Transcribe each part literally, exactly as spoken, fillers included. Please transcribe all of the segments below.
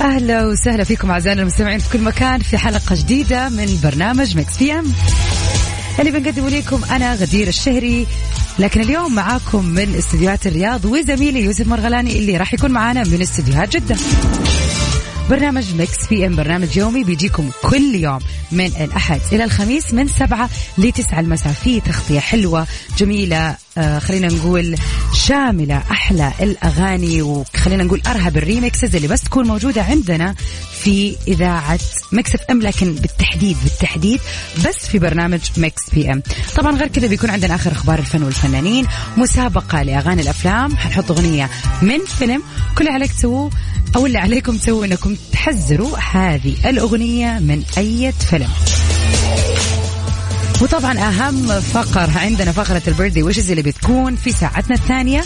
أهلا وسهلا فيكم أعزائنا المستمعين في كل مكان في حلقة جديدة من برنامج ميكس بي أم اللي بنقدمه لكم أنا غدير الشهري، لكن اليوم معاكم من استديوهات الرياض وزميلي يوسف مرغلاني اللي راح يكون معانا من استديوهات جدة. برنامج ميكس بي أم برنامج يومي بيجيكم كل يوم من الأحد إلى الخميس من سبعة لتسعة المساء، في تغطية حلوة جميلة، آه خلينا نقول شاملة، أحلى الأغاني وخلينا نقول أرهب الريميكسز اللي بس تكون موجودة عندنا في إذاعة ميكس اف ام، لكن بالتحديد بالتحديد بس في برنامج ميكس بي ام. طبعا غير كذا بيكون عندنا آخر أخبار الفن والفنانين، مسابقة لأغاني الأفلام، حنحط أغنية من فيلم، كل عليك تسووه أو اللي عليكم تسووا أنكم تحذروا هذه الأغنية من أي فيلم. وطبعا أهم فقرة عندنا فقرة البيردي ويشز اللي بتكون في ساعتنا الثانية،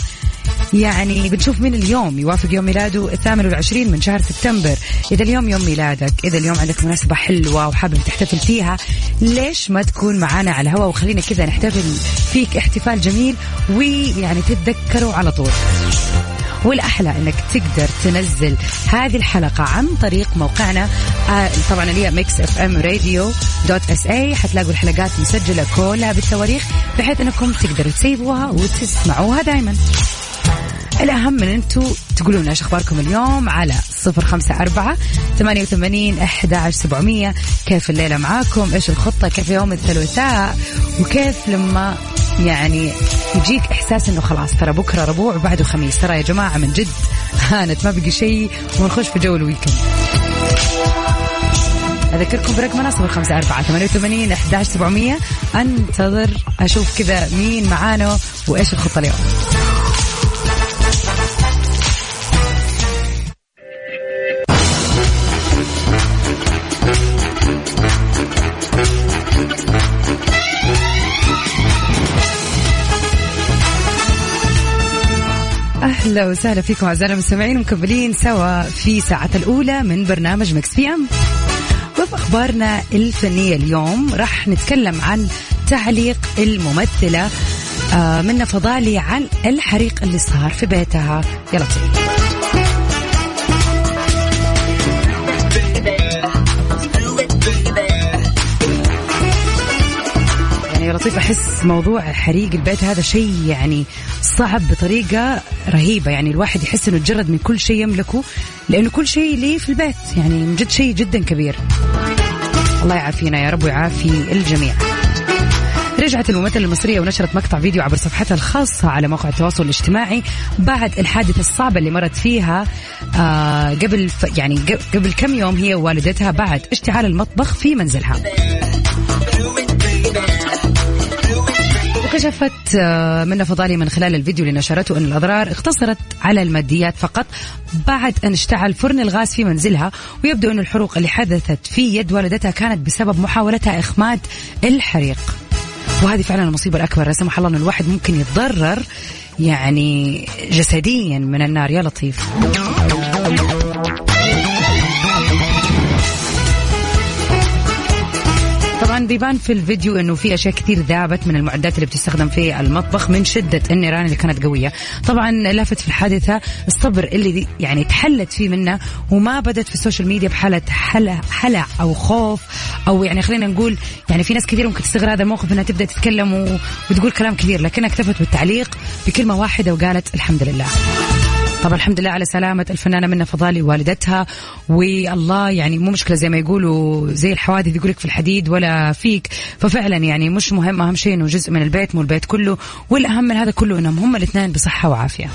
يعني بنشوف من اليوم يوافق يوم ميلاده الثامن والعشرين من شهر سبتمبر. إذا اليوم يوم ميلادك، إذا اليوم عندك مناسبة حلوة وحابب تحتفل فيها، ليش ما تكون معانا على الهواء وخلينا كذا نحتفل فيك احتفال جميل ويعني تتذكروا على طول. والأحلى أنك تقدر تنزل هذه الحلقة عن طريق موقعنا، آه طبعا اللي هي mix f m radio dot s a، حتلاقوا الحلقات مسجلة كلها بالتواريخ بحيث أنكم تقدروا تسيبوها وتسمعوها دايما. الأهم من أنتوا تقولون إيش أخباركم اليوم على صفر خمسة أربعة ثمانية ثمانية واحد واحد سبعمية. كيف الليلة معاكم؟ إيش الخطة؟ كيف يوم الثلاثاء؟ وكيف لما يعني يجيك إحساس إنه خلاص ترى بكرة ربوع وبعده خميس؟ ترى يا جماعة من جد هانت، ما بقي شيء، ونخش في جو الويكند. أذكركم برقمنا صفر خمسة أربعة ثمانية ثمانية واحد واحد سبعمية. أنتظر أشوف كذا مين معانا وإيش الخطة اليوم. أهلا وسهلا فيكم أعزائنا المستمعين، مكملين سوا في ساعة الأولى من برنامج ميكس بي أم. وفي أخبارنا الفنية اليوم راح نتكلم عن تعليق الممثلة آه منة فضالي عن الحريق اللي صار في بيتها. يا لطيف. يا لطيف، أحس موضوع حريق البيت هذا شيء يعني صعب بطريقة رهيبة، يعني الواحد يحس أنه تجرد من كل شيء يملكه، لأنه كل شيء ليه في البيت، يعني من جد شيء جدا كبير. الله يعافينا يا رب ويعافي الجميع. رجعت الممثلة المصرية ونشرت مقطع فيديو عبر صفحتها الخاصة على موقع التواصل الاجتماعي بعد الحادثة الصعبة اللي مرت فيها آه قبل ف... يعني قبل كم يوم هي ووالدتها بعد اشتعال المطبخ في منزلها. كشفت منة فضالي من خلال الفيديو اللي نشرته أن الأضرار اقتصرت على الماديات فقط بعد أن اشتعل فرن الغاز في منزلها، ويبدو أن الحروق اللي حدثت في يد والدتها كانت بسبب محاولتها إخماد الحريق. وهذه فعلا المصيبة الأكبر، لا سمح الله أن الواحد ممكن يتضرر يعني جسديا من النار. يا لطيف. طبعا بيبان في الفيديو انه في اشياء كثير ذابت من المعدات اللي بتستخدم في المطبخ من شدة النيران اللي كانت قوية. طبعا لافت في الحادثة الصبر اللي يعني تحلت فيه منها وما بدت في السوشيال ميديا بحالة حلع, حلع او خوف، او يعني خلينا نقول يعني في ناس كثير ممكن تستغل هذا الموقف انها تبدأ تتكلم وتقول كلام كثير، لكنها اكتفت بالتعليق بكلمة واحدة وقالت الحمد لله. طبعا الحمد لله على سلامة الفنانة منة فضالي والدتها، والله يعني مو مشكلة زي ما يقولوا، زي الحوادث يقولك في الحديد ولا فيك، ففعلا يعني مش مهم، أهم شيء إنه جزء من البيت مو البيت كله، والأهم من هذا كله إنهم هم الاثنين بصحة وعافية.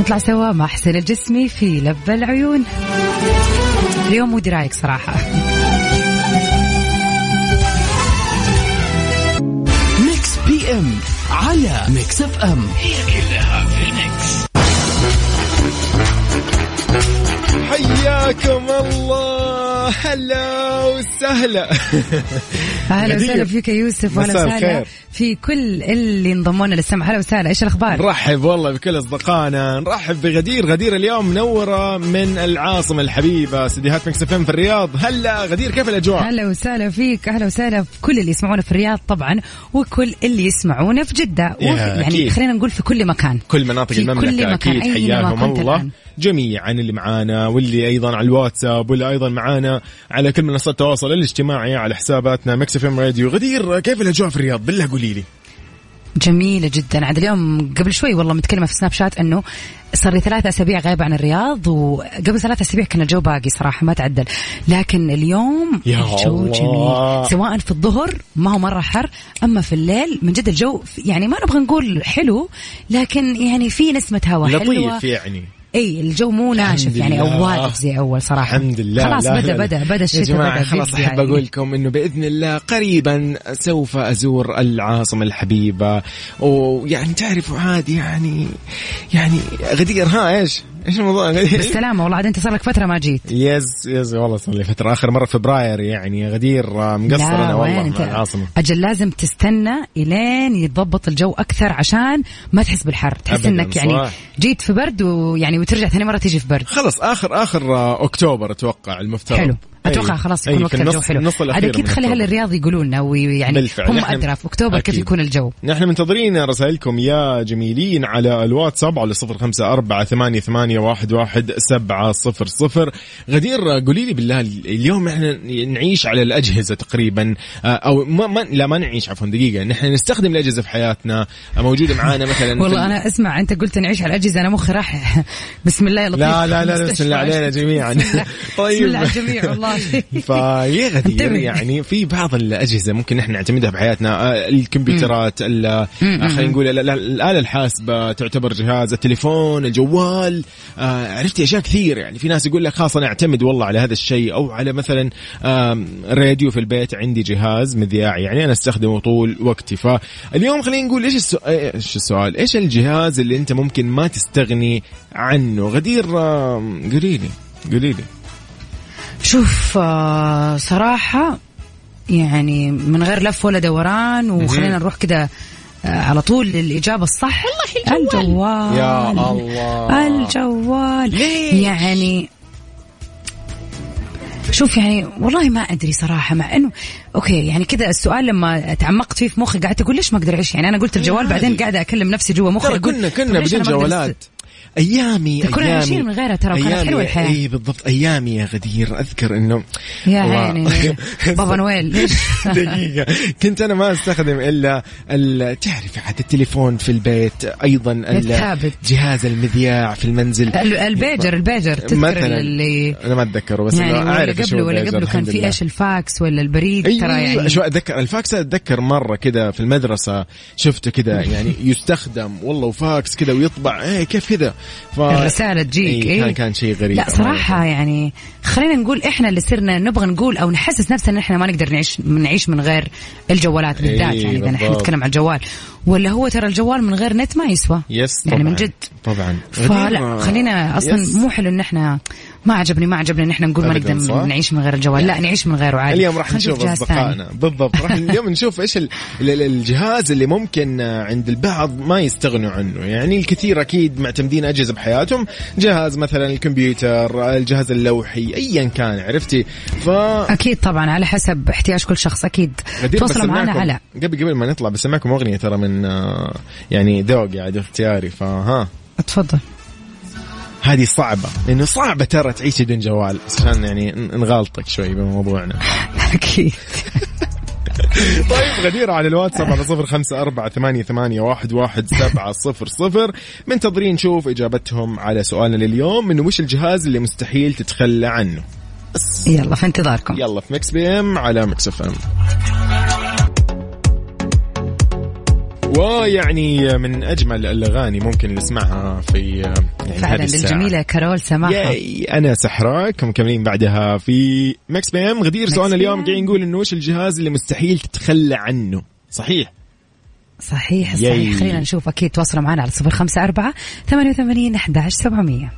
نطلع سوا مع حسين الجسمي في لب العيون. اليوم ودي رايك صراحة. ميكس بي ام على ميكس اف ام، هي كلها في الميكس. حياكم الله، هلا وسهلا. هلا وسهلا فيك يا يوسف، وهلا وسهلا في كل اللي انضمونا للسمع. هلا وسهلا، ايش الاخبار؟ نرحب والله بكل اصدقائنا، نرحب بغدير. غدير اليوم منوره من العاصمه الحبيبه، استديوهات ميكس اف ام في الرياض. هلا غدير، كيف الاجواء؟ هلا وسهلا فيك، اهلا وسهلا في كل اللي يسمعونا في الرياض طبعا، وكل اللي يسمعونا في جده، يعني خلينا نقول في كل مكان، كل مناطق المملكه اكيد. حياهم الله جميعا اللي معانا واللي ايضا على الواتساب، واللي ايضا معانا على كل منصات التواصل الاجتماعي على حساباتنا ميكس اف ام راديو. غدير، كيف الاجواء في الرياض؟ بالله قولي لي. جميله جدا. عاد اليوم قبل شوي والله متكلمه في سناب شات انه صار لي ثلاثة أسابيع غايبة عن الرياض، وقبل ثلاثة أسابيع كان الجو باقي صراحة ما تعدل، لكن اليوم الجو جميل، سواء في الظهر ما هو مرة حر، أما في الليل من جد الجو يعني ما نبغى نقول حلو، لكن يعني في نسمة هواء لطيف، يعني اي الجو مو ناشف يعني او واقف زي اول صراحه. الحمد لله، خلاص لا بدا لا بدا بدا الشتاء، خلاص احب يعني. اقول لكم انه باذن الله قريبا سوف ازور العاصمه الحبيبه، ويعني تعرفوا عادي يعني يعني غدير ها ايش ايش الموضوع؟ بالسلامه والله، عاد انت صار لك فتره ما جيت. يز يز والله صار لي فتره، اخر مره فبراير يعني غدير، مقصر انا والله مع العاصمه. اجل لازم تستنى الين يتضبط الجو اكثر عشان ما تحس بالحر، تحس انك يعني صراحة. جيت في برد ويعني وترجع ثاني مره تيجي في برد. خلاص اخر اخر اكتوبر اتوقع المفترض، حلو اتوقع خلاص يكون وقت الجو حلو، هذا اكيد خليها للرياض يقولوا لنا، ويعني هم ادرى في اكتوبر كيف يكون الجو. نحن منتظرين رسائلكم يا جميلين على الواتساب على صفر خمسة أربعة ثمانية ثمانية واحد واحد سبعة صفر صفر. غدير قولي لي بالله، اليوم احنا نعيش على الاجهزه تقريبا، او ما, ما لا ما نعيش عفوا دقيقه، نحن نستخدم الاجهزه في حياتنا، موجوده معانا مثلا والله انا اسمع انت قلت نعيش على الاجهزه، انا مخي راح بسم الله لطيف. لا لا لا بسم الله علينا جميعا. طيب بسم الله الجميع والله. فيا غدير يعني في بعض الأجهزة ممكن نحن نعتمدها بحياتنا، الكمبيوترات، خلينا نقول الآلة الحاسبة تعتبر جهاز، التليفون، الجوال، عرفتي أشياء كثير. يعني في ناس يقول لك خاصة نعتمد والله على هذا الشيء، أو على مثلا راديو في البيت، عندي جهاز مذياعي يعني أنا استخدمه طول وقتي. فاليوم خلينا نقول إيش السؤال، إيش السؤال إيش الجهاز اللي أنت ممكن ما تستغني عنه؟ غدير قوليلي قوليلي. شوف صراحة يعني من غير لف ولا دوران، وخلينا نروح كده على طول الإجابة الصح. والله الجوال. الجوال يا الله الجوال. ليش؟ يعني شوف يعني والله ما أدري صراحة، مع أنه أوكي يعني كذا السؤال لما تعمقت فيه في مخي قاعدة أقول ليش ما أقدر أعيش، يعني أنا قلت الجوال بعدين قاعدة أكلم نفسي جوا مخي. كنا كنا بدين جوالات ايامي كنا نشيل من غيرها، ترى كانت حلوه الحياه. اي بالضبط ايامي يا غدير، اذكر انه يا عيني بابا نويل. ليش دقيقه كنت انا ما استخدم الا تعرفي حتى التليفون في البيت، ايضا جهاز المذياع في المنزل، البيجر البيجر تذكر اللي انا ما اتذكره، بس يعني انا عارف قبله ولا قبله كان في ايش الفاكس ولا البريد. ترى يعني شو اتذكر الفاكس، اتذكر مره كذا في المدرسه شفته كذا يعني يستخدم والله، وفاكس كذا ويطبع ايه كيف كذا ف... الرسالة تجيك إيه؟ كان, كان شيء غريب لا صراحة. يعني خلينا نقول إحنا اللي صرنا نبغى نقول أو نحسس نفسنا إن إحنا ما نقدر نعيش نعيش من غير الجوالات بالذات، إيه يعني إذا نحن نتكلم عن الجوال، ولا هو ترى الجوال من غير نت ما يسوى يعني من جد طبعا. فلا خلينا أصلا يس. مو حلو إن إحنا ما عجبني ما عجبنا ان احنا نقول ما نقدر نعيش من غير الجوال، لا نعيش من غيره عادي. اليوم راح نشوف اصدقائنا بالضبط، راح اليوم نشوف ايش الجهاز اللي ممكن عند البعض ما يستغنوا عنه. يعني الكثير اكيد معتمدين اجهزه بحياتهم، جهاز مثلا الكمبيوتر، الجهاز اللوحي، ايا كان عرفتي. ف اكيد طبعا على حسب احتياج كل شخص اكيد. توصل معنا على قبل قبل ما نطلع بسمعكم اغنيه ترى من يعني ذوقي عاد اختياري، فها اتفضل. هذه صعبة، لأنه صعبة ترى تعيش بدون جوال، عشان يعني نغالطك شوي بموضوعنا. أكيد. طيب غدير على الواتساب على صفر خمسة أربعة ثمانية ثمانية واحد واحد سبعة صفر صفر منتظرين نشوف إجابتهم على سؤالنا لليوم، إنه مش الجهاز اللي مستحيل تتخلى عنه. يلا في انتظاركم، يلا في ميكس بي ام على ميكس اف ام. ويعني من أجمل الأغاني ممكن نسمعها في يعني فعلا الجميلة كارول سماحة. أنا سحراك مكملين بعدها في مكس بي ام. غدير سؤالنا اليوم قاعد نقول إنه وش الجهاز اللي مستحيل تتخلى عنه؟ صحيح صحيح صحيح. خلينا نشوف. أكيد تواصلوا معنا على صفر خمسة أربعة ثمانية وثمانين أحد عشر سبعمية.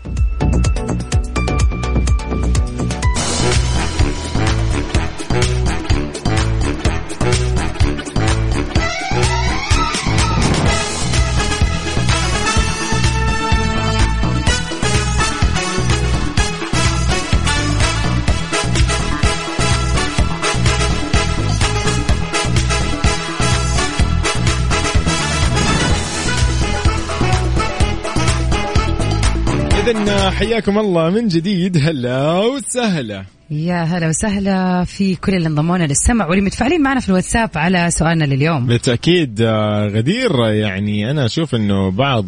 حياكم الله من جديد. هلا وسهلا يا هلا وسهلا في كل اللي انضمونا للسمع واللي متفاعلين معنا في الواتساب على سؤالنا لليوم. بالتأكيد غدير، يعني أنا أشوف أنه بعض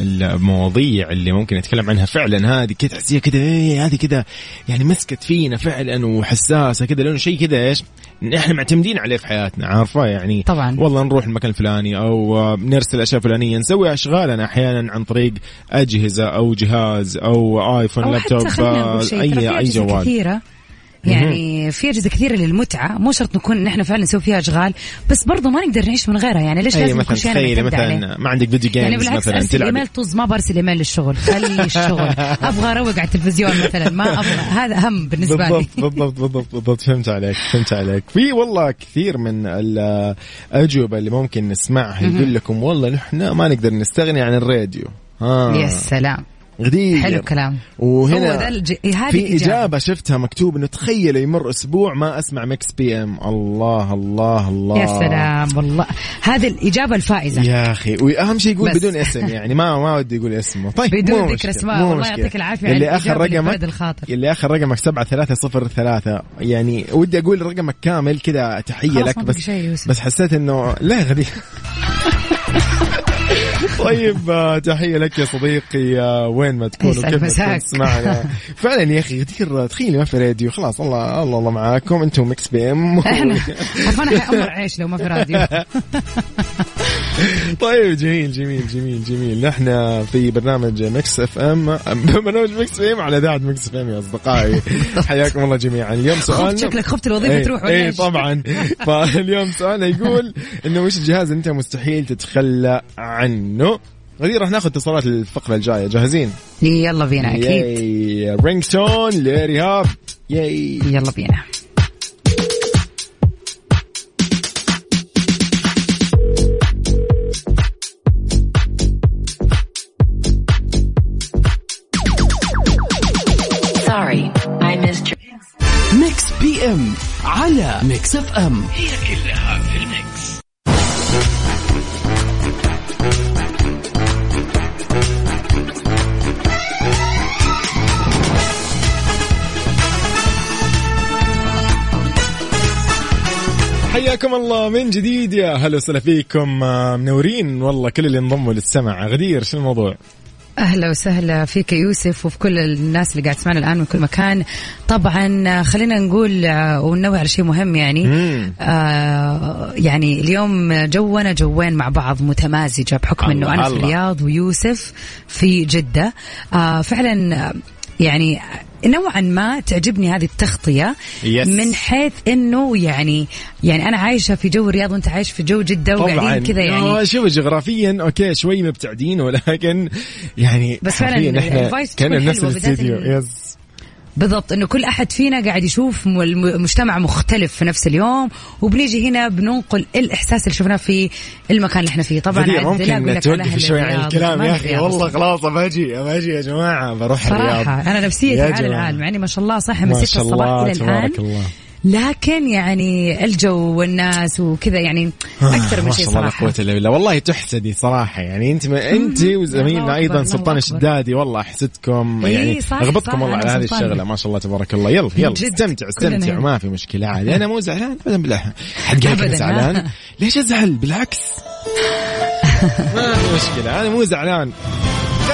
المواضيع اللي ممكن نتكلم عنها فعلا هذه كده حسية كده هذه كده يعني مسكت فينا فعلا وحساسة كده، لأنه شيء كده إيش نحن معتمدين عليه في حياتنا، عارفة يعني طبعا. والله نروح المكان الفلاني أو نرسل أشياء فلانية، نسوي أشغالنا أحيانا عن طريق أجهزة أو جهاز أو آيفون أو لابتوب أي أي جوال كثيرة. يعني في أجهزة كثيرة للمتعة، مو شرط نكون نحن فعلا نسوي فيها أشغال، بس برضو ما نقدر نعيش من غيرها. يعني ليش لازم نكون شيء مثلا ما عندك فيديو جيمز يعني بالعكس مثلا تلعب إيميل طز، ما برسل إيميل للشغل، خلي الشغل أبغى أروق على التلفزيون مثلا، ما أبغى هذا هم بالنسبة لي. بالضبط بالضبط بالضبط. فهمت عليك فهمت عليك. في والله كثير من الأجوبة اللي ممكن نسمعها يقول لكم والله نحن ما نقدر نستغني عن الراديو. آه. يا سلام غدير، حلو كلام. وهنا الج... في إجابة شفتها مكتوب إنه تخيل يمر أسبوع ما أسمع مكس بي أم. الله الله الله يا سلام. والله هذه الإجابة الفائزة يا أخي. وأهم شيء يقول بس. بدون اسم يعني ما ما ودي يقول اسمه. طيب بدون ذكر اسماء. الله يعطيك العافية على الإجابة الفائدة الخاطر. اللي آخر رقمك سبعة ثلاثة صفر ثلاثة، يعني ودي أقول رقمك كامل كده تحية لك، بس بس حسيت إنه لا غدير. طيب تحية لك يا صديقي وين ما تكون وكيف تسمعنا. فعلا يا أخي غدير تخيلي ما في راديو خلاص. الله الله الله معاكم أنتم مكس بي أم احنا أنا حأمر عيش لو ما في راديو. طيب جميل جميل جميل جميل. نحن في برنامج مكس اف ام، برنامج مكس اف ام على إذاعة مكس اف ام يا أصدقائي. حياكم الله جميعا. اليوم سؤال شكلك خفت الوظيفة تروح ولا إيش؟ طبعا. فاليوم سؤال يقول إنه وش الجهاز أنت مستحيل تتخلى عنه؟ غدير راح ناخذ اتصالات الفقرة الجاية، جاهزين؟ يلا بينا. أكيد رينغتون لريهاب. ياي يلا بينا. Sorry, I missed you. Mix بي إم على Mix إف إم. هي كلها في الميكس. حياكم الله من جديد. يا هلا وسهلا فيكم، منورين والله كل اللي انضموا للسمع. غدير شو الموضوع؟ أهلا وسهلا فيك يوسف وفي كل الناس اللي قاعد تسمعنا الآن من كل مكان. طبعا خلينا نقول وننوه على شيء مهم يعني آه يعني اليوم جونا جوين مع بعض متمازجة بحكم أنه أنا في الرياض ويوسف في جدة. آه فعلا يعني نوعا ما تعجبني هذه التغطية yes. من حيث انه يعني يعني انا عايشة في جو الرياض وانت عايش في جو جدة وقاعدين كذا يعني شوف جغرافيا اوكي شوي مبتعدين ولكن يعني بس فعلا احنا كنا نفس الاستديو yes. بالضبط انه كل احد فينا قاعد يشوف مجتمع مختلف في نفس اليوم وبنيجي هنا بننقل الاحساس اللي شفناه في المكان اللي احنا فيه. طبعا ممكن توقف شوي عن الكلام يا اخي والله خلاص باجي باجي يا جماعه بروح الرياض صراحه. انا نفسيتي على العال مع اني ما شاء الله صاحي من ستة الصباح الى الان الله. لكن يعني الجو والناس وكذا يعني اكثر من شيء صراحه. ما شاء الله قوه الا بالله والله تحسدي صراحه. يعني انت انت وزميلنا ايضا سلطان الشدادي والله حسدتكم يعني اغبطكم والله على هذه الشغله ما شاء الله تبارك الله. يلا يلا استمتع استمتع ما في مشكله عادي. انا مو زعلان ابدا بالله. حد قال زعلان؟ ليش ازعل؟ بالعكس ما في مشكله انا مو زعلان.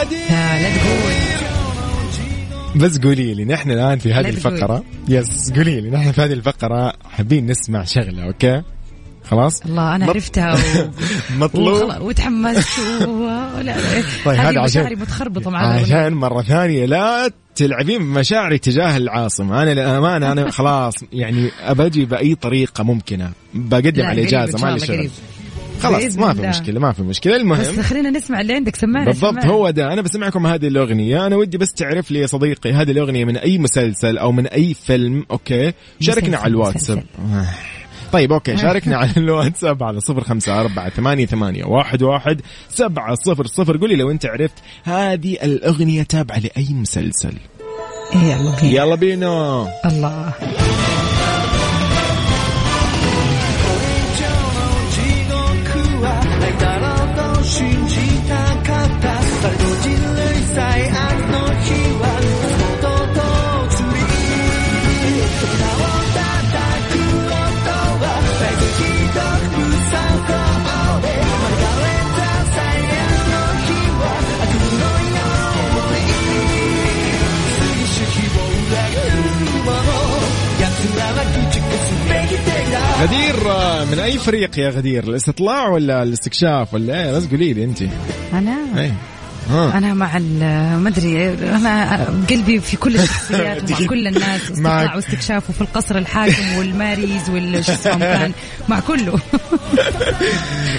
قدير بس قولي لي نحن الآن في هذه الفقرة يس قولي لي نحن في هذه الفقرة حابين نسمع شغلة أوكي خلاص الله أنا عرفتها و... مطلوب وتحمست و... طيب هذه مشاعري متخربطة معاك عشان مرة ثانية لا تلعبين مشاعري تجاه العاصمة. أنا للأمانة أنا خلاص يعني أبجي بأي طريقة ممكنة بقدم على إجازة ما لي خلاص ما في الله. مشكلة ما في مشكلة. المهم بس خلينا نسمع اللي عندك سمعنا بالضبط سمعنا. هو ده أنا بسمعكم هذه الأغنية. أنا ودي بس تعرف لي يا صديقي هذه الأغنية من أي مسلسل أو من أي فيلم. أوكي شاركنا على الواتساب. طيب أوكي شاركنا على الواتساب على صفر خمسة أربعة ثمانية ثمانية واحد واحد سبعة صفر صفر. قولي لو أنت عرفت هذه الأغنية تابعة لأي مسلسل. يلا بينا يلا بينا الله غدير من أي فريق يا غدير؟ الاستطلاع ولا الاستكشاف ولا إيه؟ بس قولي لي أنت. أنا أي. ها. أنا مع ما أدري أنا قلبي في كل الشخصيات مع كل الناس استطلاع واستكشاف وفي القصر الحاكم والماريز والشسم كان مع كله.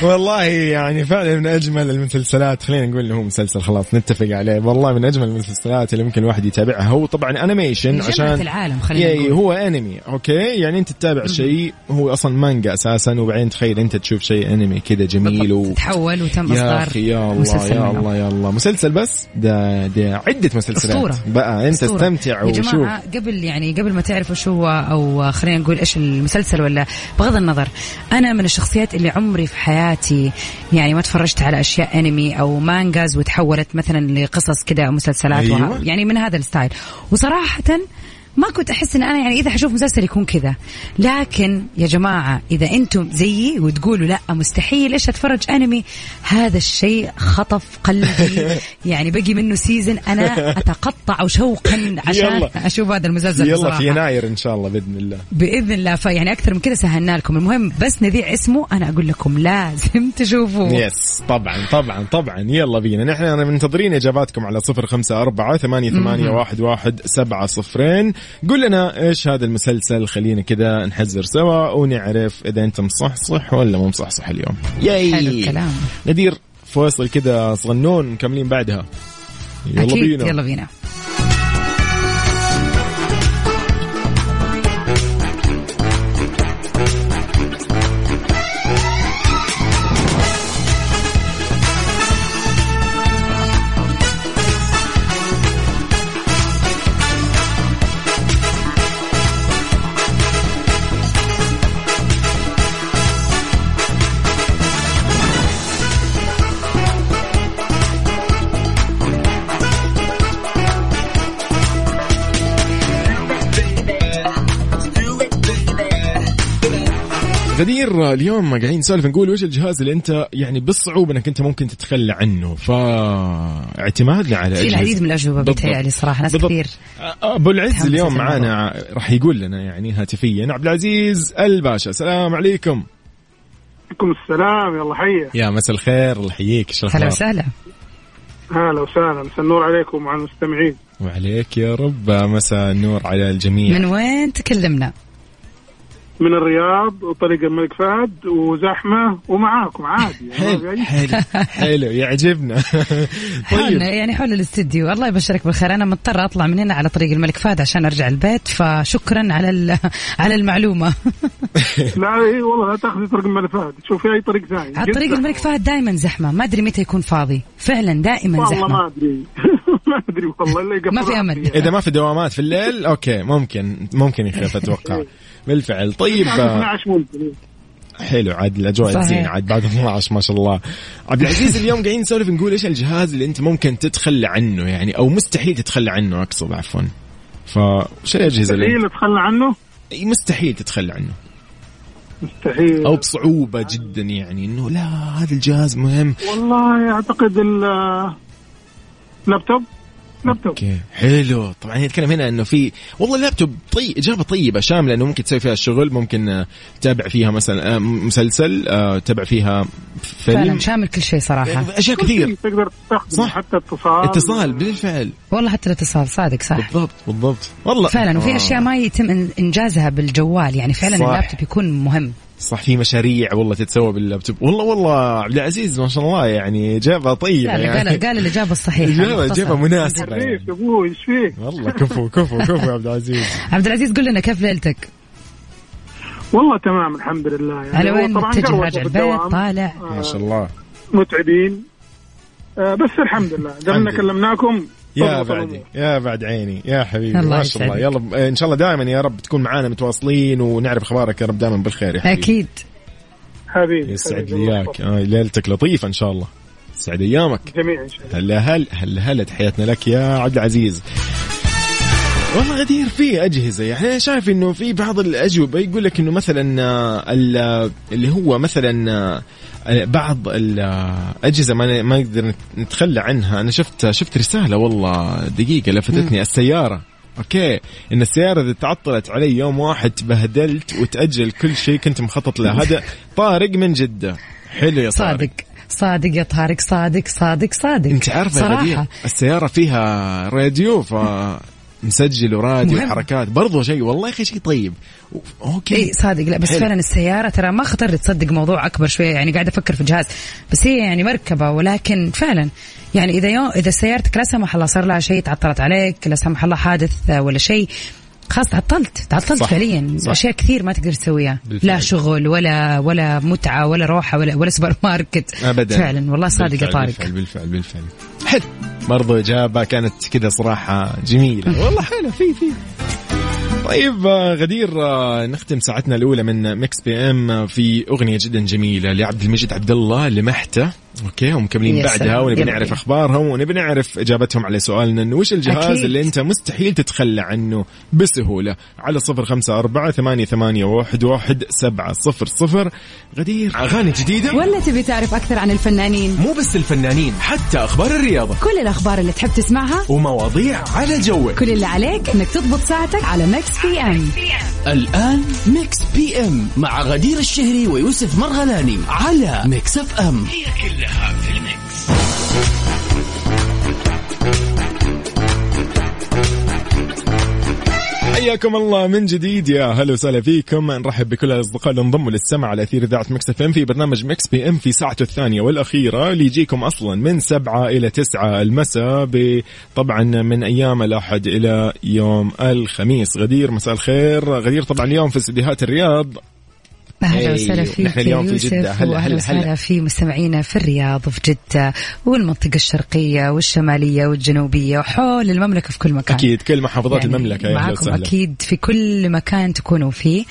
والله يعني فعلا من أجمل المسلسلات خلينا نقول هو مسلسل خلاص نتفق عليه والله من أجمل المسلسلات اللي ممكن الواحد يتابعها. هو طبعا أنيميشن عشان العالم خلينا هو أنمي أوكي يعني أنت تتابع شيء هو أصلا مانجا أساسا وبعدين تخيل أنت تشوف شيء أنمي كده جميل وتتحول وتم إصدار يا الله يا الله يا الله مسلسل بس ده, ده عدة مسلسلات أسطورة. بقى أنت استمتع وشوف قبل يعني قبل ما تعرفوا شو هو أو خلينا نقول إيش المسلسل ولا بغض النظر. أنا من الشخصيات اللي عمري في حياتي يعني ما تفرجت على أشياء أنمي أو مانجاز وتحولت مثلا لقصص كده مسلسلات أيوة. يعني من هذا الستايل وصراحة ما كنت أحس إن أنا يعني إذا حشوف مسلسل يكون كذا. لكن يا جماعة إذا أنتم زيي وتقولوا لأ مستحيل إيش أتفرج أنمي هذا الشيء خطف قلبي يعني بقي منه سيزن أنا أتقطع شوقا عشان أشوف هذا المسلسل. يلا في يناير إن شاء الله بإذن الله بإذن الله. فيعني أكثر من كذا سهلنا لكم. المهم بس نذيع اسمه أنا أقول لكم لازم تشوفوه. يس طبعا طبعا طبعا يلا بينا نحن منتظرين إجاباتكم على صفر خمسة أربعة ثمانية ثمانية واحد واحد سبعة صفرين. قول لنا إيش هذا المسلسل خلينا كذا نحزر سوا ونعرف إذا أنت مصحصح ولا مو مصحصح اليوم. ياي حلو الكلام ندير فواصل كذا صغنون مكملين بعدها. يلا أكيد بينا يلا بينا. غدير اليوم قاعدين نسولف نقول وش الجهاز اللي أنت يعني بالصعوبة أنك أنت ممكن تتخلى عنه فاعتمادنا على في العديد من الأجوبة بتهيألي صراحة ناس بالضبط. كثير أبو العز اليوم معنا رح يقول لنا يعني هاتفيا. عبد العزيز الباشا السلام عليكم. عليكم السلام يلا حيا يا مساء الخير الحييك هلا وسهلا. هلا وسهلا مساء النور عليكم وعلى المستمعين. وعليك يا رب مساء النور على الجميع. من وين تكلمنا؟ من الرياض وطريق الملك فهد وزحمة ومعاكم عادي. حلو حلو يعجبنا. طيب يعني حول الاستديو الله يبشرك بالخير. أنا مضطرة أطلع من هنا على طريق الملك فهد عشان أرجع البيت فشكرا على على المعلومة. لا إيه والله لا تأخذي طريق الملك فهد شوفي أي طريق ثاني. على طريق الملك فهد دائما زحمة ما أدري متى يكون فاضي فعلا دائما زحمة. والله ما أدري ما أدري والله اللي يقفل ما في أمل إذا ما في دوامات في الليل أوكي ممكن ممكن يخاف أتوقع بالفعل. طيب حلو عاد الأجواء زين عاد بعد اثنا عشر ما شاء الله. عبد العزيز اليوم قاعدين نسولف نقول إيش الجهاز اللي أنت ممكن تتخلى عنه يعني أو مستحيل تتخلى عنه أقصد عفوا فش الأجهزة اللي تتخلى عنه مستحيل تتخلى عنه مستحيل أو بصعوبة جدا يعني إنه لا هذا الجهاز مهم. والله أعتقد اللابتوب لابتوب. اوكي حلو. طبعا نتكلم هنا انه في والله لابتوب طي... اجابه طيبه شامله انه ممكن تسوي فيها الشغل, ممكن تتابع فيها مثلا مسلسل, تتابع فيها فيلم, فعلا شامل كل شيء صراحه, اشياء كثير تقدر تستخدم, حتى اتصال اتصال بالفعل والله, حتى الاتصال صادق صح بالضبط بالضبط والله فعلا. وفي آه. اشياء ما يتم انجازها بالجوال يعني فعلا صح. اللابتوب يكون مهم صح, في مشاريع والله تتسوى باللابتوب. والله والله عبد العزيز ما شاء الله يعني إجابة طيبة, لا يعني قال قال الإجابة الصحيحة, إجابة إجابة مناسبة يعني. أبوه إيش فيه والله, كفو كفو كفو عبد العزيز. عبد العزيز قل لنا كيف ليلتك؟ والله تمام الحمد لله يعني, وين تجي راجع البيت طالع؟ ما شاء الله متعبين آه بس الحمد لله دمنا كلمناكم. يا بعد يا بعد عيني يا حبيبي ما شاء الله. يلا ان شاء الله دائما يا رب تكون معانا متواصلين ونعرف اخبارك يا رب دائما بالخير يا حبيبي. اكيد حبيبي يسعد لي اياك, ليلتك لطيفه ان شاء الله, تسعد ايامك جميعا ان شاء الله. هلا هل هلا هلا تحياتنا لك يا عبد العزيز. والله غدير في اجهزه يعني شايف انه في بعض الاجوبه يقول لك انه مثلا اللي هو مثلا بعض الاجهزه ما ما نقدر نتخلى عنها. انا شفت شفت رساله والله دقيقه لفتتني, السياره اوكي, ان السياره اذا تعطلت علي يوم واحد بهدلت وتاجل كل شيء كنت مخطط له. هذا طارق من جده. حلو يا طارق, صادق صادق يا طارق, صادق صادق صادق. انت عارفه يا غدير السياره فيها راديو ف مسجل وراديو وحركات برضو شيء والله يا اخي شيء طيب. اوكي اي صادق. لا بس حل. فعلا السياره ترى ما خطر تصدق موضوع اكبر شويه يعني, قاعده افكر في جهاز بس هي يعني مركبه, ولكن فعلا يعني اذا يوم اذا سيارتك لا سمح الله صار لها شيء, تعطلت عليك لا سمح الله حادث ولا شيء, خلاص تعطلت تعطلت صح. فعليا صح. اشياء كثير ما تقدر تسويها, لا شغل ولا ولا متعه ولا روحه ولا ولا سوبر ماركت أبداً. فعلا والله صادق يا طارق, بالفعل بالفعل بالفعل. حلو برضو إجابة كانت كده صراحة جميلة والله حلو في في. طيب غدير نختم ساعتنا الأولى من ميكس بي ام في أغنية جدا جميلة لعبد المجيد عبد الله لمحته. أوكي ومكملين بعدها ونبي نعرف أخبارهم ونبي نعرف إجابتهم على سؤالنا إنه وش الجهاز أكيد. اللي أنت مستحيل تتخلى عنه بسهولة على صفر خمسة أربعة ثمانية ثمانية واحد واحد سبعة صفر صفر. غدير أغاني جديدة ولا تبي تعرف أكثر عن الفنانين؟ مو بس الفنانين, حتى أخبار الرياضة, كل الأخبار اللي تحب تسمعها ومواضيع على جوك. كل اللي عليك إنك تضبط ساعتك على ميكس بي أم. الآن ميكس بي أم مع غدير الشهري ويوسف مرغلاني على ميكس اف أم, هي كلها في الميكس. حياكم الله من جديد, يا هلا وسهلا فيكم. نرحب بكل الأصدقاء اللي انضموا للسمع على أثير إذاعة ميكس اف ام في برنامج ميكس بي ام في ساعته الثانية والأخيرة اللي يجيكم أصلا من سبعة إلى تسعة المساء, طبعا من أيام الأحد إلى يوم الخميس. غدير مساء الخير. غدير طبعا اليوم في استديوهات الرياض. أهلا وسهلا فيك يوسف, وأهلا وسهلا في مستمعينا في الرياض وفي جدة والمنطقة الشرقية والشمالية والجنوبية وحول المملكة في كل مكان, أكيد كل محافظات يعني المملكة معكم أكيد في كل مكان تكونوا فيه.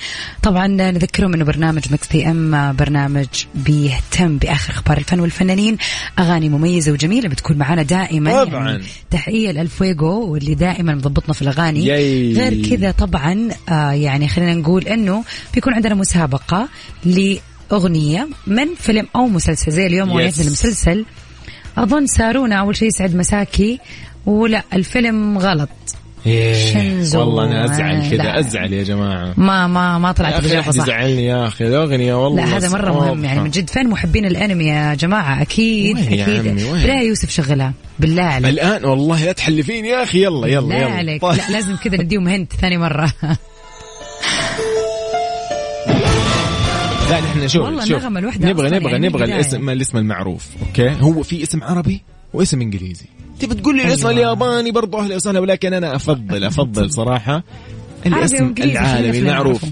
طبعا نذكرهم أنه برنامج ميكس بي أم برنامج بيهتم بآخر أخبار الفن والفنانين, أغاني مميزة وجميلة بتكون معنا دائما طبعا. يعني تحية لألفويغو واللي دائما مضبطنا في الأغاني. ياي. غير كذا طبعا آه يعني خلينا نقول أنه بيكون عندنا مسابقة لأغنية من فيلم أو مسلسل. زي اليوم وعيتنا المسلسل أظن سارونا أول شيء سعد مساكي, ولا الفيلم غلط شنزو. والله أنا أزعل كذا, أزعل يا جماعة ما ما ما طلعت بجابة صح. أزعلني يا أخي الأغنية والله, لا هذا مرة مهم يعني من جد. فين محبين الأنمي يا جماعة؟ أكيد أكيد لا يوسف شغلها بالله عليك الآن, والله لا تحلفين يا أخي. يلا يلا يلا عليك. لا لازم كذا نديهم هنت ثاني مرة. لا نحن شوف شوف نبغى نبغى يعني نبغى الاسم, الاسم المعروف. اوكي هو في اسم عربي واسم انجليزي, تبي تقول لي الاسم أيوة. الياباني برضه اهلا وسهلا, ولكن انا افضل افضل صراحه الاسم العالمي المعروف.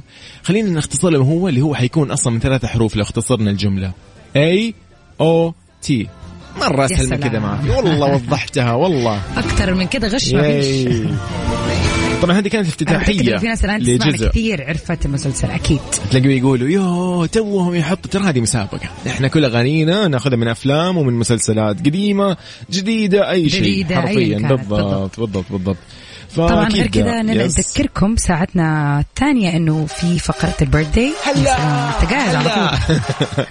خلينا نختصر له, هو اللي هو حيكون اصلا من ثلاث حروف لو اختصرنا الجمله اي او تي. مره اسهل من كذا معك والله. وضحتها والله اكثر من كذا غش ما فيش. طبعا هذه كانت افتتاحيه لجزء كثير عرفت المسلسل اكيد. تلاقوا يقولوا يوه توهم يحطوا, ترى هذه مسابقه احنا كل اغانينا ناخذها من افلام ومن مسلسلات قديمه جديده اي شيء حرفيا. بالضبط بالضبط بالضبط. طبعا غير كذا أننا نذكركم ساعتنا الثانية أنه في فقرة البيرثدي. هلا تقاعد على طول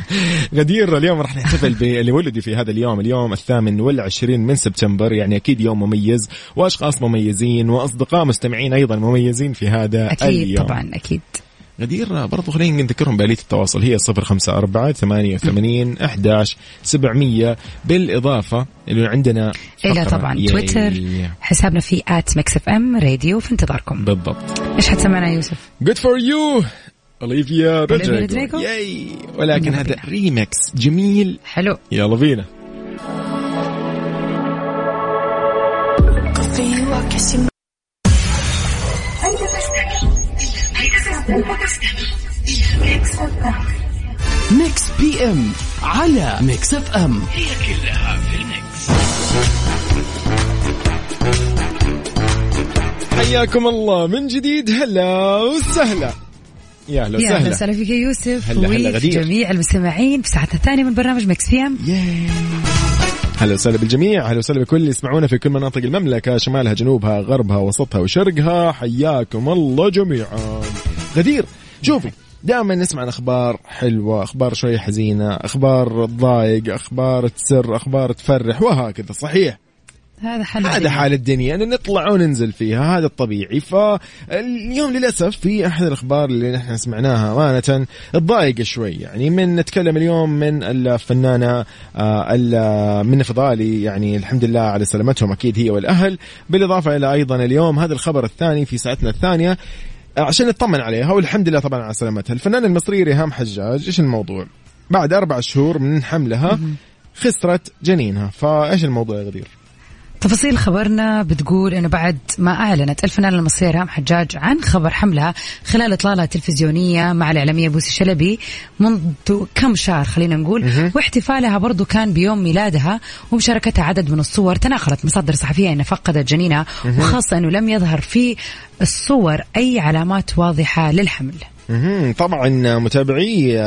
غدير. اليوم رح نحتفل باللي ولدي في هذا اليوم، اليوم الثامن والعشرين من سبتمبر، يعني أكيد يوم مميز وأشخاص مميزين وأصدقاء مستمعين أيضا مميزين في هذا أكيد اليوم. طبعا أكيد غدير برضو خلينا نذكرهم بآلية التواصل، هي صفر خمسة أربعة ثمانية ثمانين أحد عشر سبعمية، بالإضافة اللي عندنا إلا طبعا ياي تويتر ياي. حسابنا في آت ميكس إف إم راديو في انتظاركم. بالضبط. إيش حتسمعنا يوسف؟ Good for you أوليفيا رودريغو، ياي ولكن هذا ريمكس جميل حلو، يلا بينا. ميكس بي ام على ميكس اف ام، هي كلها في الميكس. حياكم الله من جديد، هلا وسهلا. يا هلا وسهلا، يا هلا وسهلا فيك يوسف وجميع المستمعين في ساعتنا الثانية من برنامج ميكس بي ام. هلا وسهلا بالجميع، هلا وسهلا بكل اللي يسمعونا في كل مناطق المملكة، شمالها جنوبها غربها وسطها وشرقها، حياكم الله جميعا. غدير شوفي دائما نسمع أخبار حلوة، أخبار شوية حزينة، أخبار تضايق، أخبار تسر، أخبار تفرح، وهكذا صحيح. هذا حال هذا حال الدنيا، أن نطلع وننزل فيها، هذا الطبيعي. فاليوم للأسف في أحد الأخبار اللي نحن سمعناها أمانة تضايق شوي، يعني من نتكلم اليوم من الفنانة منة فضالي، يعني الحمد لله على سلامتهم أكيد هي والأهل، بالإضافة إلى أيضا اليوم هذا الخبر الثاني في ساعتنا الثانية عشان نطمن عليها والحمد لله طبعا على سلامتها. الفنانة المصرية ريهام حجاج، إيش الموضوع؟ بعد أربع شهور من حملها خسرت جنينها، فإيش الموضوع يا غدير؟ تفاصيل خبرنا بتقول أنه بعد ما أعلنت الفنانة المصرية ريهام حجاج عن خبر حملها خلال إطلالة تلفزيونية مع الإعلامية بوسي شلبي منذ كم شهر خلينا نقول، واحتفالها برضو كان بيوم ميلادها ومشاركتها عدد من الصور، تناقلت مصادر صحفية أنها فقدت جنينها، وخاصة أنه لم يظهر في الصور أي علامات واضحة للحمل. طبعا متابعي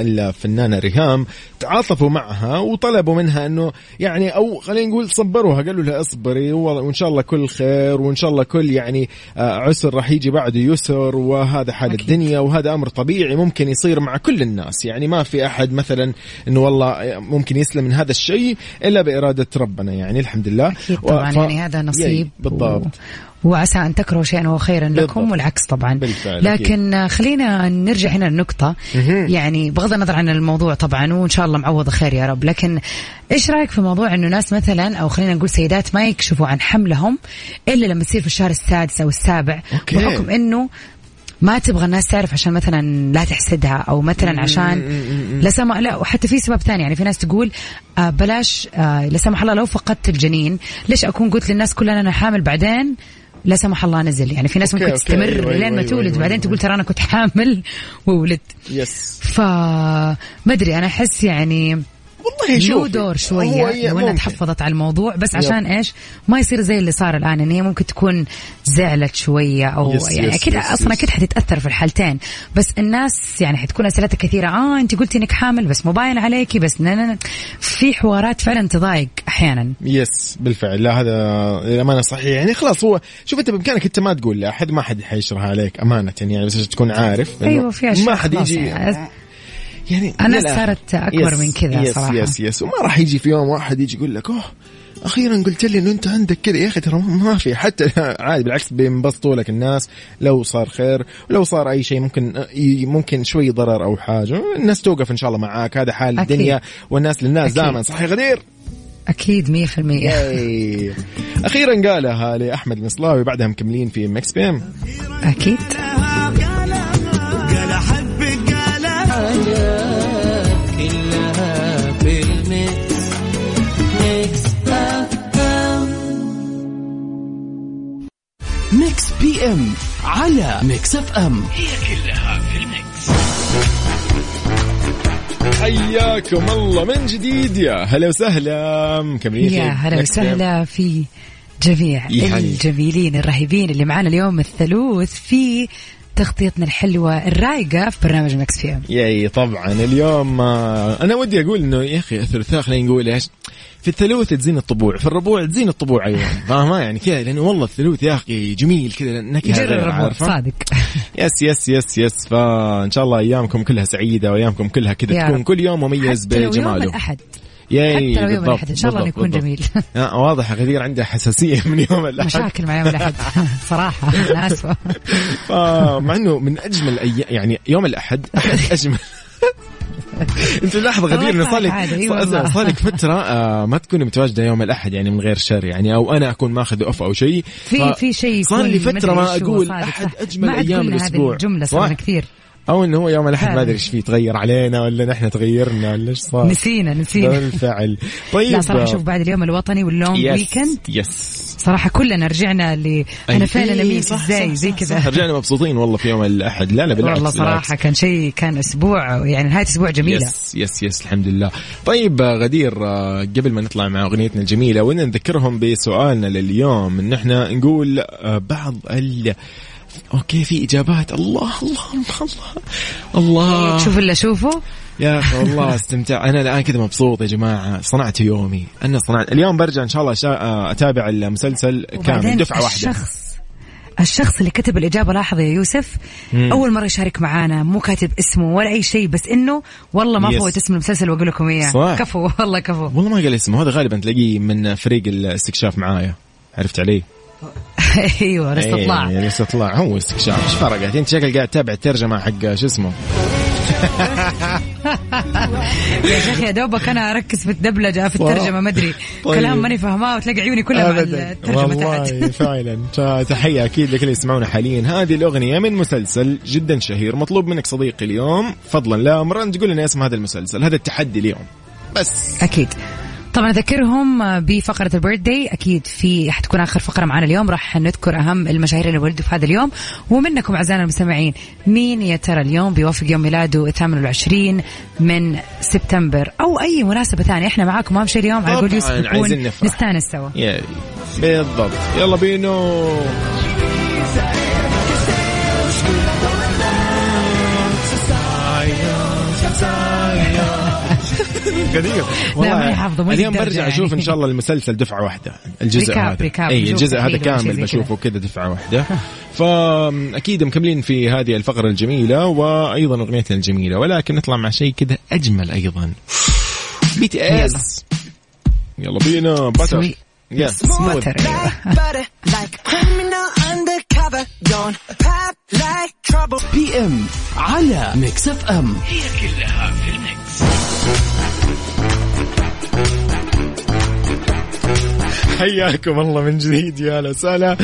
الفنانة ريهام تعاطفوا معها وطلبوا منها أنه يعني أو خلينا نقول صبروها، قالوا لها اصبري وإن شاء الله كل خير، وإن شاء الله كل يعني عسر راح يجي بعده يسر، وهذا حال أكيد الدنيا، وهذا أمر طبيعي ممكن يصير مع كل الناس، يعني ما في أحد مثلا أنه والله ممكن يسلم من هذا الشيء إلا بإرادة ربنا، يعني الحمد لله طبعا ف... يعني هذا نصيب بالضبط و... وعسى أن تكرهوا شيئا وخيرا لكم والعكس طبعا. لكن خلينا نرجع هنا النقطة، يعني بغض النظر عن الموضوع طبعا وإن شاء الله معوض خير يا رب، لكن إيش رأيك في موضوع أنه ناس مثلا أو خلينا نقول سيدات ما يكشفوا عن حملهم إلا لما تصير في الشهر السادس أو السابع، بحكم أنه ما تبغى الناس تعرف عشان مثلا لا تحسدها، أو مثلا عشان لا سمح لا، وحتى في سبب ثاني، يعني في ناس تقول آه بلاش آه لا سمح الله لو فقدت الجنين ليش أكون قلت للناس كلها أنا حامل بعدين لا سمح الله نزل، يعني في ناس ممكن أوكي تستمر أوكي أيوة لين أيوة ما تولد أيوة بعدين تقول ترى أنا كنت حامل وولد يس. فمدري أنا أحس يعني والله له دور شوية لو أنها تحفظت على الموضوع بس عشان يب. إيش ما يصير زي اللي صار الآن، إن هي ممكن تكون زعلت شوية أو يس يعني يس أكيد يس أصلا أكيد حتتأثر في الحالتين، بس الناس يعني حتكون أسئلتها كثيرة، آه أنت قلتي إنك حامل بس مو باين عليكي، بس نن في حوارات فعلا تضايق أحيانا. يس بالفعل، لا هذا الأمانة صحيح، يعني خلاص هو شوف أنت بإمكانك أنت ما تقول لأحد، ما حد حيشرها عليك أمانة، يعني بس تكون عارف أيوة ما حد يجي يعني. يعني أنا صارت أكبر من كذا صراحة يس يس وما راح يجي في يوم واحد يجي يقول لك أوه أخيرا قلت لي إنه أنت عندك كذا، يا أخي ترى ما في حتى عادي، بالعكس بينبسطوا لك الناس لو صار خير، ولو صار أي شيء ممكن ممكن شوي ضرر أو حاجة الناس توقف إن شاء الله معاك، هذا حال أكيد الدنيا والناس للناس دائما صحيح غدير أكيد مية في المية. أخيرا قالها لأحمد المصلاوي، بعدها مكملين في ميكس بي إم أكيد. ميكس بي ام على ميكس اف ام، هي كلها في الميكس. حياكم الله من جديد، يا هلا وسهلا مكملين، يا هلا وسهلا في جميع الجميلين الرهيبين اللي معانا اليوم الثلوث في تغطيتنا الحلوة الرايقة في برنامج مكس في ام. ياي طبعا اليوم أنا ودي أقول إنه يا أخي الثلاثاء خلينا نقول إيش، في الثلوث تزين الطبوع، في الربوع تزين الطبوع أيضا، فاهمة يعني كذا، لأنه والله الثلوث يا أخي جميل كذا نكهة الربوع صادق. يس يس يس يس فإن شاء الله أيامكم كلها سعيدة وأيامكم كلها كذا تكون كل يوم مميز بجماله. الأحد ياي حتى لو يوم الأحد إن شاء الله نكون جميل. آه واضح غدير عندها حساسية من يوم الأحد، مشاكل مع يوم الأحد صراحة أنا أسوأ. مع إنه من أجمل أي... يعني يوم الأحد أحد أجمل. أنت لاحظ غدير إنه صالك صالك فترة آه ما تكون متواجدة يوم الأحد يعني من غير شر يعني، أو أنا أكون ما أخذ أوف أو شيء، في في شيء صار لي فترة ما أقول أحد أجمل أيام الأسبوع، جملة صار كثير، أو إنه هو يوم الأحد ما أدري إيش فيه تغير علينا ولا نحن تغيرنا ولا إيش صار، نسينا نسينا بالفعل. طيب لا صراحة شوف بعد اليوم الوطني واليوم ويكند يس صراحة كلنا رجعنا ل أنا فعلا أميز إزاي زي كذا، رجعنا مبسوطين والله في يوم الأحد. لا لا بالعكس والله صراحة كان شيء، كان أسبوع يعني نهاية أسبوع جميلة. يس يس يس الحمد لله. طيب غدير قبل ما نطلع مع أغنيتنا الجميلة وإن نذكرهم بسؤالنا لليوم، إن إحنا نقول بعض ال اوكي في اجابات الله الله الله الله, الله. شوف اللي شوفه يا اخي والله استمتع انا الان كذا مبسوط يا جماعه، صنعت يومي انا، صنعت اليوم برجع ان شاء الله شا... اتابع المسلسل كامل دفعه واحده. الشخص الشخص اللي كتب الاجابه لاحظ يا يوسف مم. اول مره يشارك معانا، مو كاتب اسمه ولا اي شيء، بس انه والله ما فوت اسم المسلسل واقول لكم اياه، كفو والله كفو والله ما قال اسمه، هذا غالبا تلاقيه من فريق الاستكشاف معايا، عرفت عليه. ايوه لسه طلع لسه طلع هو استكشاف، ايش فرقت انت شكل قاعد تتابع الترجمه حق شو اسمه يا شيخ، يا دوبك انا اركز في الدبلجه في الترجمه ما ادري كلام ماني فاهماه وتلاقي عيوني كلها مع الترجمه تحت والله فعلا. تحيه اكيد لكل اللي يسمعونا حاليا، هذه الاغنيه من مسلسل جدا شهير، مطلوب منك صديقي اليوم فضلا لا امرا تقول لنا اسم هذا المسلسل، هذا التحدي اليوم بس. اكيد طبعا أذكرهم بفقرة البيرثدي، أكيد في حتكون آخر فقرة معنا اليوم راح نذكر أهم المشاهير اللي ولدوا في هذا اليوم، ومنكم أعزائنا المستمعين مين يا ترى اليوم بيوافق يوم ميلاده الثامن والعشرين من سبتمبر أو أي مناسبة ثانية، إحنا معاكم أهم شيء اليوم على قول يوسف نكون نستانس سوا. بالضبط يلا بينو كثير والله. اليوم برجع اشوف يعني. ان شاء الله المسلسل دفعه واحده، الجزء ريكاب هذا ريكاب اي الجزء هذا كامل بشوفه كذا دفعه واحده. فاكيد مكملين في هذه الفقره الجميله وايضا اغنيتنا الجميله، ولكن نطلع مع شيء كذا اجمل ايضا، بي تي اس يلا بينا باتر يا سموتر بي ام على ميكس اف ام، هي كلها في حياكم الله من جديد. يا لساله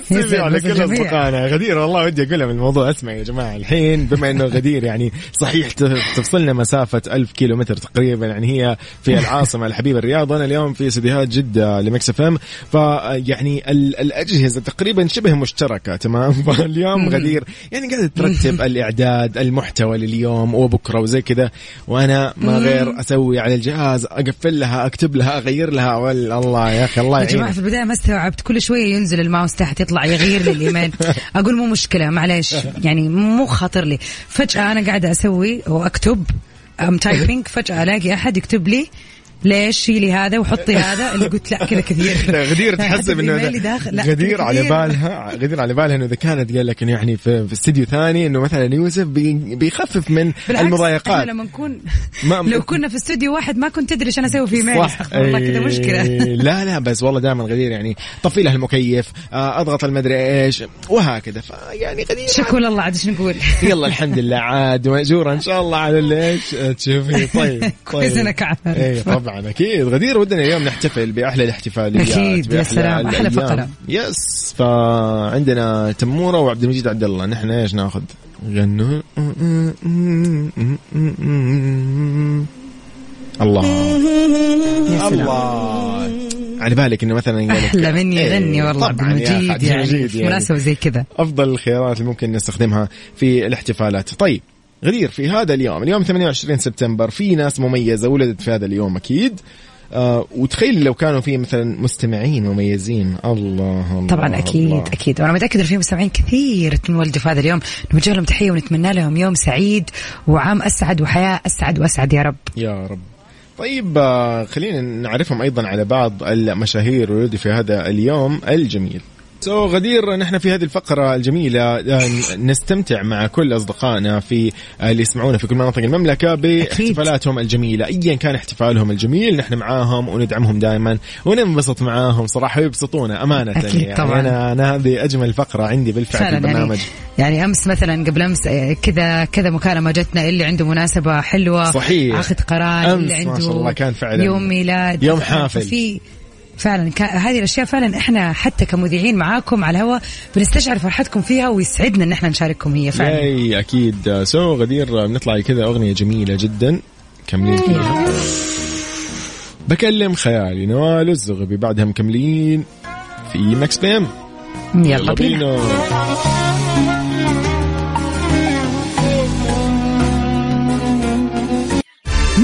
مسلي على كل أصدقائنا. غدير والله ودي أقولها من الموضوع، اسمع يا جماعة الحين بما أنه غدير يعني صحيح تفصلنا مسافة ألف كيلومتر تقريبا، يعني هي في العاصمة الحبيبة الرياض وأنا اليوم في استديوهات جدة لمكس اف ام، فيعني الأجهزة تقريبا شبه مشتركة تمام. فاليوم غدير يعني قاعد ترتب الإعداد المحتوى لليوم وبكرة وزي كذا، وأنا ما غير أسوي على الجهاز أقفل لها أكتب لها أغير لها. والله يا أخي الله يعينك يا جماعة، في البداية ما استوعبت كل شوية ينزل الماوس تحت يطلع يغير لي الايميل، اقول مو مشكله معليش يعني مو خاطر لي، فجاه انا قاعده اسوي واكتب ام تايبينج فجاه الاقي احد يكتب لي ليش شيلي هذا وحطي هذا، اللي قلت لا كذا كثير. غدير تحسب انه غدير على بالها غدير على بالها انه اذا كانت قال لك انه يعني في, في استديو ثاني انه مثلا يوسف بيخفف من المضايقات، لما نكون لو كنا في استوديو واحد ما كنت تدري ايش انا اسوي في ميل والله كذا مشكله. لا لا بس والله دائما غدير يعني طفي له المكيف اضغط المدري ايش وهكذا، فيعني غدير شكو الله عاد ايش نقول. يلا الحمد لله عاد ومأجورة ان شاء الله على ليش تشوفي. طيب كويس انك عارف أكيد غدير ودنا اليوم نحتفل بأحلى الاحتفاليات أكيد يا سلام أحلى فقرة يس. فعندنا تمورة وعبد المجيد عبد الله، نحن إيش ناخذ غنوا الله الله على بالك إنه مثلا أحلى من يغني والله عبد المجيد يعني مناسبة زي كذا، أفضل الخيارات اللي ممكن نستخدمها في الاحتفالات. طيب غدير في هذا اليوم اليوم ثمانية وعشرين سبتمبر في ناس مميزة ولدت في هذا اليوم أكيد، آه وتخيل لو كانوا في مثلا مستمعين مميزين. الله, الله طبعا أكيد الله. أكيد وأنا متأكد إن في مستمعين كثير تنولدوا في هذا اليوم, نوجه لهم تحية ونتمنى لهم يوم سعيد وعام أسعد وحياة أسعد وأسعد يا رب يا رب. طيب خلينا نعرفهم أيضا على بعض المشاهير ولدوا في هذا اليوم الجميل. سو غدير, نحن في هذه الفقرة الجميلة نستمتع مع كل أصدقائنا في اللي يسمعونا في كل مناطق المملكة باحتفالاتهم الجميلة, أيا كان احتفالهم الجميل نحن معاهم وندعمهم دائما وننبسط معاهم صراحة ويبسطونا أمانة. يعني طبعاً. أنا, أنا هذه أجمل فقرة عندي بالفعل في البرنامج. يعني, يعني أمس مثلا قبل أمس كذا كذا مكالمة جتنا اللي عنده مناسبة حلوة صحيح أخذ قرار, اللي عنده ما شاء الله كان فعلا يوم ميلاد يوم حافل في فعلا. هذه الأشياء فعلا إحنا حتى كمذيعين معاكم على الهواء بنستشعر فرحتكم فيها ويسعدنا إن إحنا نشارككم هي فعلا. أي أكيد. سو غدير بنطلع كذا أغنية جميلة جدا كملين فيها بكلم خيالي نوال الزغبي, بعدها مكملين في ماكس بام. يلا بينا.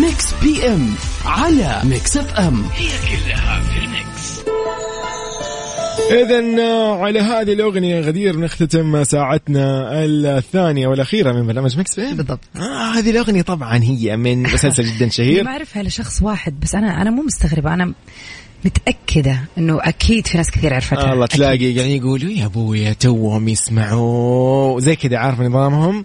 ماكس بي ام على ماكس اف ام, هي كلها في الميكس. إذن على هذه الأغنية غدير نختتم ساعتنا الثانية والأخيرة من برنامج ماكس بي ام بالضبط. آه هذه الأغنية طبعا هي من مسلسل جدا شهير. ما أعرفها لشخص واحد بس, أنا أنا مو مستغربة, أنا متأكدة إنه أكيد في ناس كثير عرفتها. الله تلاقي أكيد. يعني يقولوا يا أبويا توهم يسمعوا زي كده, عارف نظامهم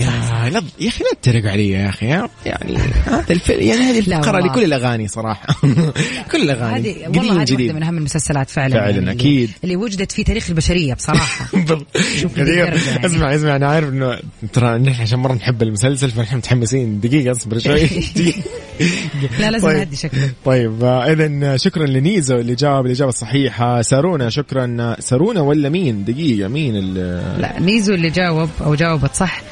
يا لب يا أخي لا تترق علي يا أخي, يعني هذا الف يعني هذه الفقرة لكل الأغاني صراحة. كل الأغاني والله هذه واحدة من أهم المسلسلات فعلا, فعلا يعني أكيد اللي وجدت في تاريخ البشرية بصراحة. يعني. اسمع اسمع أنا عارف إنه ترى نحن عشان مرة نحب المسلسل فنحن متحمسين. دقيقة أصبر شوي. لا لازم هدي شكله. طيب إذن شكرا لنيزو اللي جاب الإجابة الصحيحة, سارونا شكرا سارونا ولا مين دقيقة مين اللي... لا نيزو اللي جاوب أو جاوبت صح,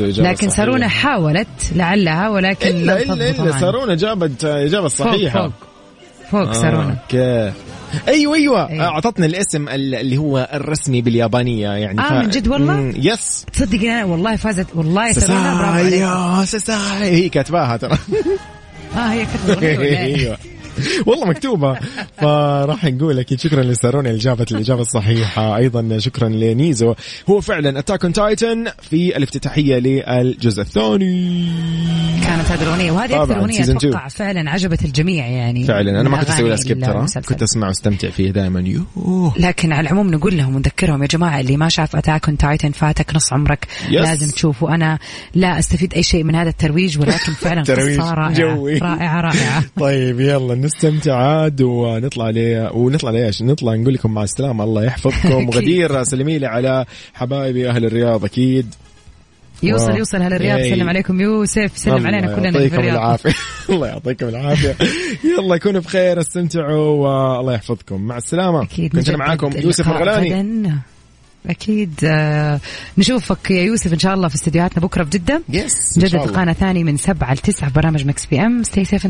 لكن سارونا حاولت لعلها ولكن إلا إلا, إلا سارونا جابت إجابة صحيحة فوق فوق, فوق آه سارونا كي. أيوة أيوة أيوة. أعطتنا الاسم اللي هو الرسمي باليابانية يعني. آه ف... من جد والله يس تصدق أنا والله فازت والله سارونا برافو عليها. سساي هي كاتباها ترى. آه هي كاتباها والله مكتوبة. فراح نقول لك شكرا لسارونا اللي جابت الإجابة الصحيحة, أيضا شكرا لنيزو. هو فعلا Attack on Titan في الافتتاحية للجزء الثاني كانت هذه الأغنية, وهذه أكثر أغنية أتوقع فعلا عجبت الجميع يعني فعلا. أنا ما كنت أسوي سكيب ترى, كنت أسمع واستمتع فيه دائما. يوه. لكن على العموم نقول لهم ونذكرهم يا جماعة اللي ما شاف Attack on Titan فاتك نص عمرك yes. لازم تشوفه. أنا لا أستفيد أي شيء من هذا الترويج ولكن فعلا قصة رائعة رائعة رائعة. طيب يلا نستمتع عاد ونطلع عليه ونطلع ليش نطلع نقول لكم مع السلامة الله يحفظكم. وغدير سلمي لي على حبايبي أهل الرياض أكيد يوصل يوصل أهل الرياض. سلم عليكم يوسف, سلم علينا كلنا في الرياض. الله يعطيكم العافية. يلا كونوا بخير, استمتعوا والله يحفظكم مع السلامة. كنت معاكم يوسف مرغلاني أكيد. آه نشوفك يا يوسف إن شاء الله في استديوهاتنا بكرة بجدة. yes, نجدد قناة ثاني من سبعة لتسعة برنامج مكس بي أم. stay safe and